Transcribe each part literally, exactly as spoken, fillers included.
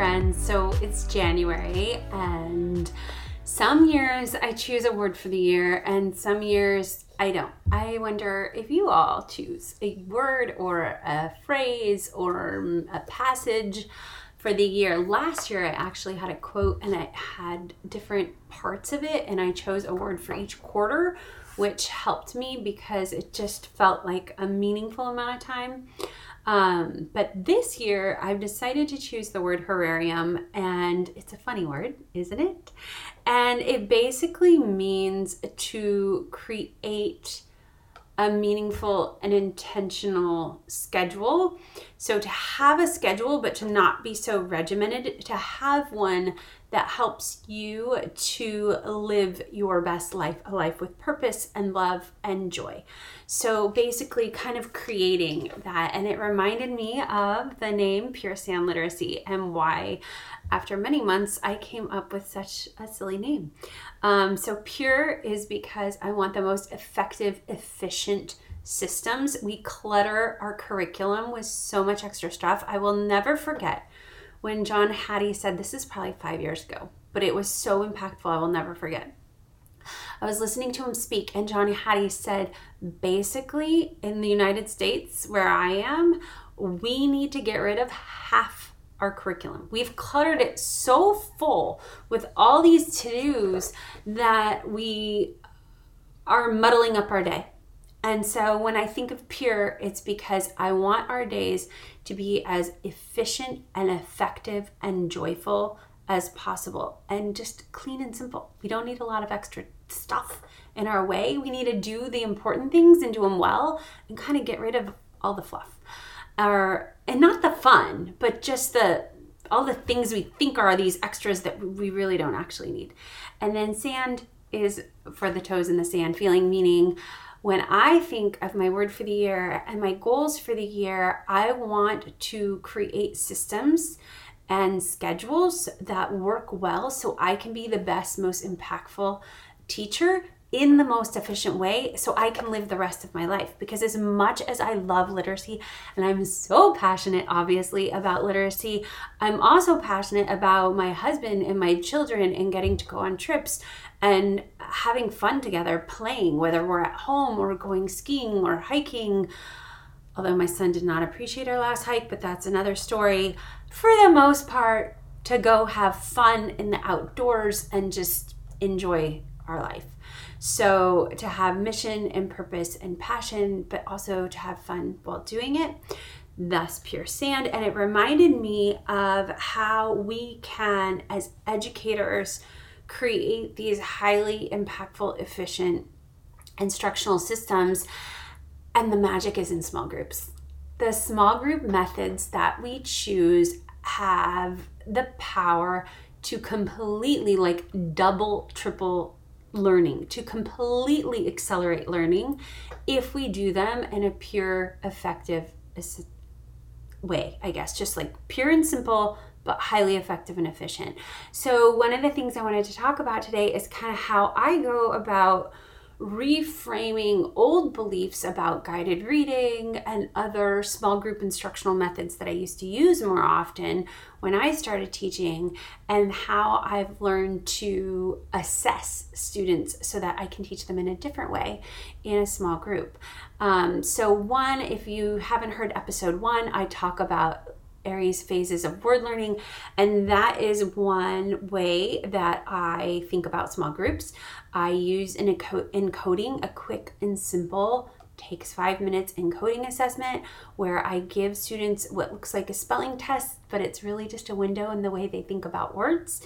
friends. So it's January, and some years I choose a word for the year and some years I don't. I wonder if you all choose a word or a phrase or a passage for the year. Last year I actually had a quote and it had different parts of it, and I chose a word for each quarter, which helped me because it just felt like a meaningful amount of time. Um, but this year I've decided to choose the word horarium, and it's a funny word, isn't it? And it basically means to create a meaningful and intentional schedule. So to have a schedule, but to not be so regimented, to have one that helps you to live your best life, a life with purpose and love and joy. So basically kind of creating that. And it reminded me of the name Pure Sand Literacy and why, after many months, I came up with such a silly name. Um, so pure is because I want the most effective, efficient systems. We clutter our curriculum with so much extra stuff. I will never forget when John Hattie said, this is probably five years ago, but it was so impactful, I will never forget. I was listening to him speak, and John Hattie said, basically, in the United States, where I am, we need to get rid of half our curriculum. We've cluttered it so full with all these to-dos that we are muddling up our day. And so when I think of pure, it's because I want our days to be as efficient and effective and joyful as possible, and just clean and simple. We don't need a lot of extra stuff in our way. We need to do the important things and do them well, and kind of get rid of all the fluff. Our, and not the fun, but just the all the things we think are these extras that we really don't actually need. And then sand is for the toes in the sand feeling, meaning when I think of my word for the year and my goals for the year, I want to create systems and schedules that work well so I can be the best, most impactful teacher in the most efficient way, so I can live the rest of my life. Because as much as I love literacy, and I'm so passionate, obviously, about literacy, I'm also passionate about my husband and my children and getting to go on trips and having fun together, playing, whether we're at home or going skiing or hiking. Although my son did not appreciate our last hike, but that's another story. For the most part, to go have fun in the outdoors and just enjoy our life. So to have mission and purpose and passion, but also to have fun while doing it, thus pure sand. And it reminded me of how we can, as educators, create these highly impactful, efficient instructional systems. And the magic is in small groups. The small group methods that we choose have the power to completely, like, double, triple learning, to completely accelerate learning if we do them in a pure, effective way, I guess, just like pure and simple, but highly effective and efficient. So one of the things I wanted to talk about today is kind of how I go about reframing old beliefs about guided reading and other small group instructional methods that I used to use more often when I started teaching, and how I've learned to assess students so that I can teach them in a different way in a small group. Um, so one, if you haven't heard episode one, I talk about Aries phases of word learning, and that is one way that I think about small groups. I use an encoding, a quick and simple, takes five minutes encoding assessment, where I give students what looks like a spelling test, but it's really just a window in the way they think about words,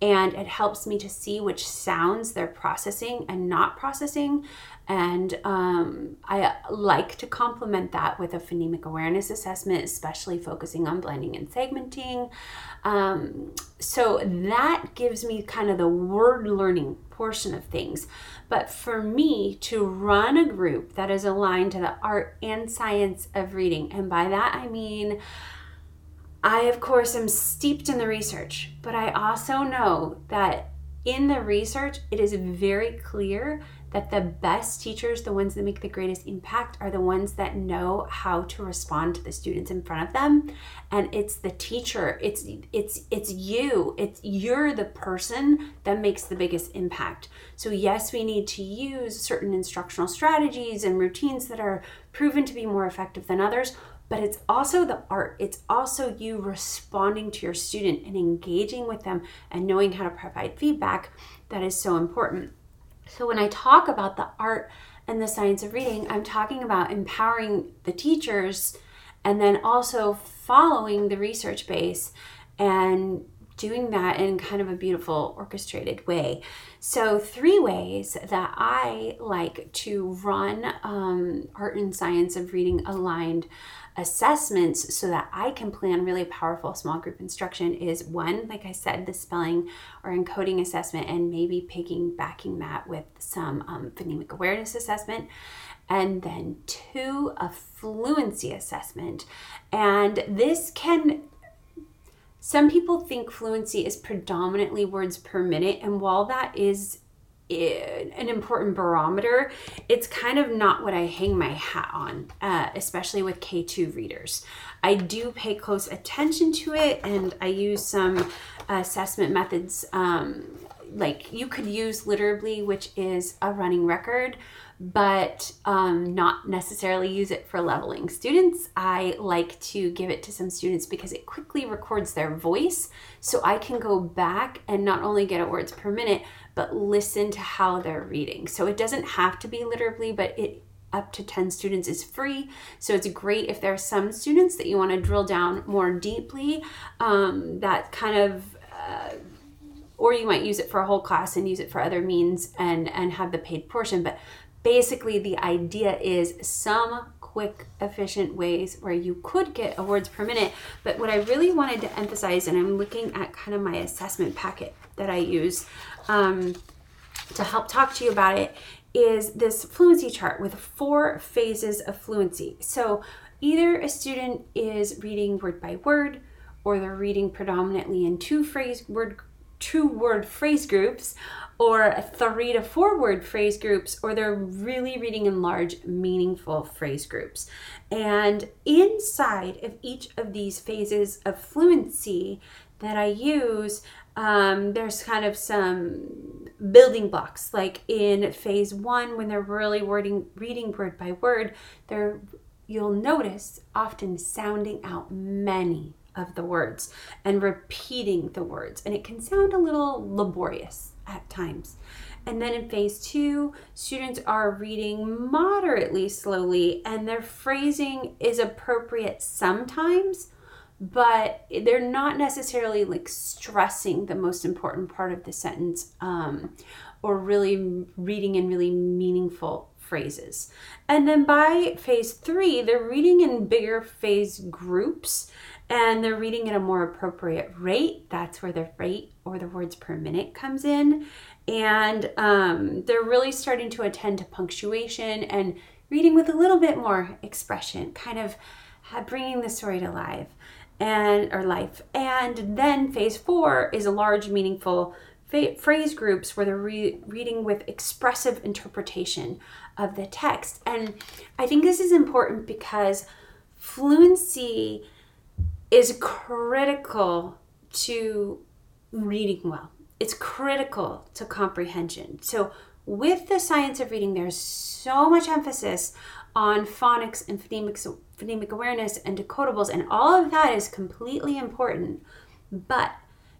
and it helps me to see which sounds they're processing and not processing. And um, I like to complement that with a phonemic awareness assessment, especially focusing on blending and segmenting. Um, so that gives me kind of the word learning portion of things. But for me to run a group that is aligned to the art and science of reading, and by that I mean, I of course am steeped in the research, but I also know that in the research, it is very clear that the best teachers, the ones that make the greatest impact, are the ones that know how to respond to the students in front of them. And it's the teacher, it's it's it's you, it's you're the person that makes the biggest impact. So yes, we need to use certain instructional strategies and routines that are proven to be more effective than others, but it's also the art. It's also you responding to your student and engaging with them and knowing how to provide feedback that is so important. So when I talk about the art and the science of reading, I'm talking about empowering the teachers and then also following the research base and doing that in kind of a beautiful orchestrated way. So three ways that I like to run um, art and science of reading aligned assessments so that I can plan really powerful small group instruction is one, like I said, the spelling or encoding assessment, and maybe piggybacking that with some um, phonemic awareness assessment. And then two, a fluency assessment. And this can, some people think fluency is predominantly words per minute. And while that is an important barometer, it's kind of not what I hang my hat on, uh, especially with K two readers. I do pay close attention to it, and I use some assessment methods. Um, like you could use Literably, which is a running record, but um, not necessarily use it for leveling students. I like to give it to some students because it quickly records their voice, so I can go back and not only get at words per minute, but listen to how they're reading. So it doesn't have to be Literably, but it up to ten students is free. So it's great if there are some students that you want to drill down more deeply, um, that kind of, uh, or you might use it for a whole class and use it for other means and, and have the paid portion. But basically, the idea is some quick, efficient ways where you could get a words per minute. But what I really wanted to emphasize, and I'm looking at kind of my assessment packet that I use um, to help talk to you about it, is this fluency chart with four phases of fluency. So either a student is reading word by word, or they're reading predominantly in two phrase word two word phrase groups, or three to four word phrase groups, or they're really reading in large, meaningful phrase groups. And inside of each of these phases of fluency that I use, um, there's kind of some building blocks. Like in phase one, when they're really wording, reading word by word, they're, you'll notice, often sounding out many of the words and repeating the words, and it can sound a little laborious at times. And then in phase two, students are reading moderately slowly, and their phrasing is appropriate sometimes, but they're not necessarily like stressing the most important part of the sentence, um, or really reading in really meaningful phrases. And then by phase three, they're reading in bigger phase groups, and they're reading at a more appropriate rate. That's where the rate or the words per minute comes in. And um, they're really starting to attend to punctuation and reading with a little bit more expression, kind of bringing the story to life and or life. And then phase four is a large, meaningful phrase groups where they're re- reading with expressive interpretation of the text. And I think this is important because fluency is critical to reading well. It's critical to comprehension. So with the science of reading, there's so much emphasis on phonics and phonemics, phonemic awareness and decodables, and all of that is completely important. But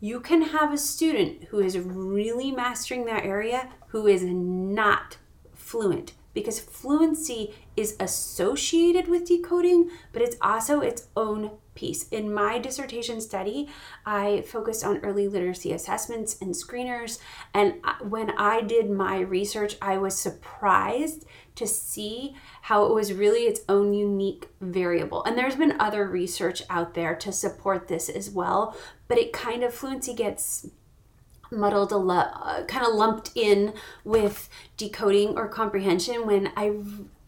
you can have a student who is really mastering that area who is not fluent, because fluency is associated with decoding, but it's also its own piece. In my dissertation study, I focused on early literacy assessments and screeners, and when I did my research, I was surprised to see how it was really its own unique variable. And there's been other research out there to support this as well, but it kind of, fluency gets muddled a lot, uh, kind of lumped in with decoding or comprehension, when I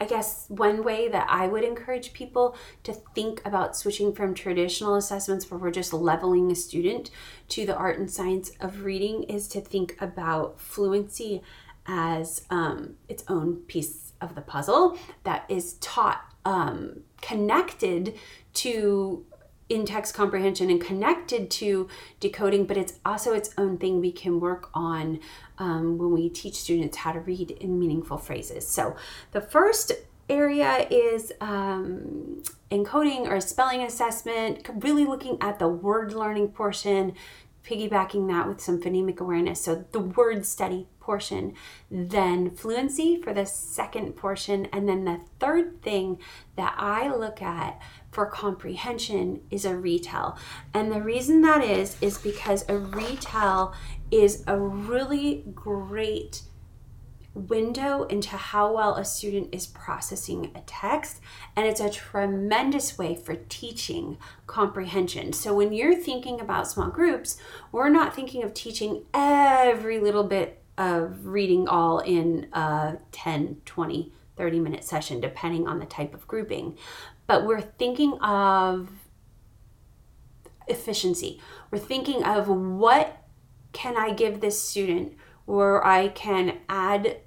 I guess one way that I would encourage people to think about switching from traditional assessments where we're just leveling a student to the art and science of reading is to think about fluency as um, its own piece of the puzzle that is taught um, connected to in-text comprehension and connected to decoding, but it's also its own thing we can work on um, when we teach students how to read in meaningful phrases. So the first area is um, encoding or spelling assessment, really looking at the word learning portion, piggybacking that with some phonemic awareness, so the word study portion, then fluency for the second portion, and then the third thing that I look at for comprehension is a retell. And the reason that is is because a retell is a really great window into how well a student is processing a text, and it's a tremendous way for teaching comprehension. So when you're thinking about small groups, we're not thinking of teaching every little bit of reading all in a ten, twenty, thirty minute session, depending on the type of grouping, but we're thinking of efficiency. We're thinking of what can I give this student where I can add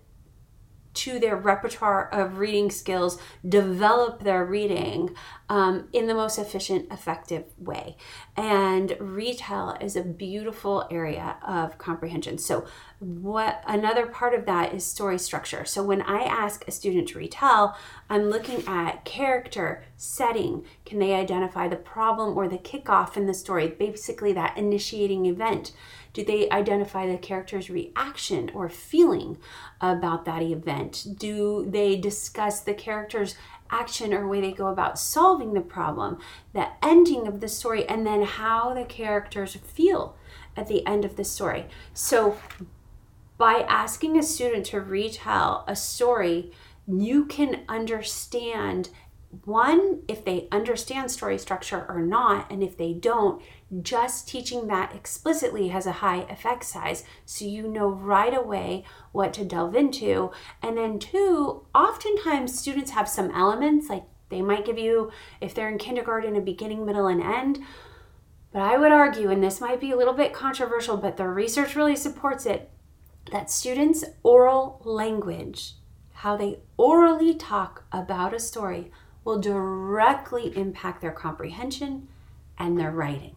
to their repertoire of reading skills, develop their reading um, in the most efficient, effective way. And retell is a beautiful area of comprehension. So what another part of that is story structure. So when I ask a student to retell, I'm looking at character, setting. Can they identify the problem or the kickoff in the story, basically that initiating event? Do they identify the character's reaction or feeling about that event? Do they discuss the character's action or way they go about solving the problem, the ending of the story, and then how the characters feel at the end of the story? So by asking a student to retell a story, you can understand, one, if they understand story structure or not, and if they don't, just teaching that explicitly has a high effect size, so you know right away what to delve into. And then two, oftentimes students have some elements, like they might give you, if they're in kindergarten, a beginning, middle, and end. But I would argue, and this might be a little bit controversial, but the research really supports it, that students' oral language, how they orally talk about a story, will directly impact their comprehension and their writing.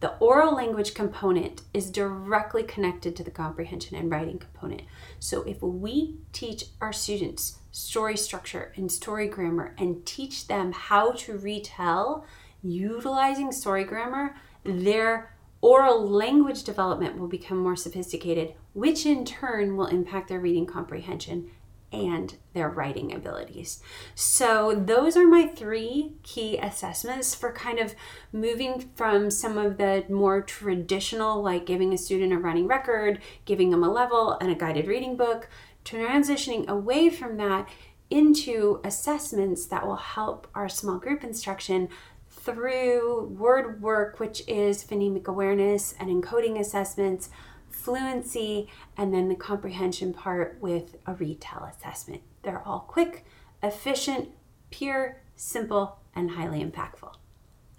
The oral language component is directly connected to the comprehension and writing component. So if we teach our students story structure and story grammar and teach them how to retell utilizing story grammar, their oral language development will become more sophisticated, which in turn will impact their reading comprehension and their writing abilities. So those are my three key assessments for kind of moving from some of the more traditional, like giving a student a running record, giving them a level and a guided reading book, to transitioning away from that into assessments that will help our small group instruction through word work, which is phonemic awareness and encoding assessments, fluency, and then the comprehension part with a retell assessment. They're all quick, efficient, pure, simple, and highly impactful.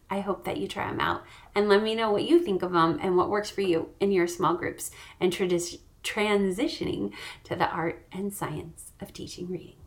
I hope that you try them out and let me know what you think of them and what works for you in your small groups and trans- transitioning to the art and science of teaching reading.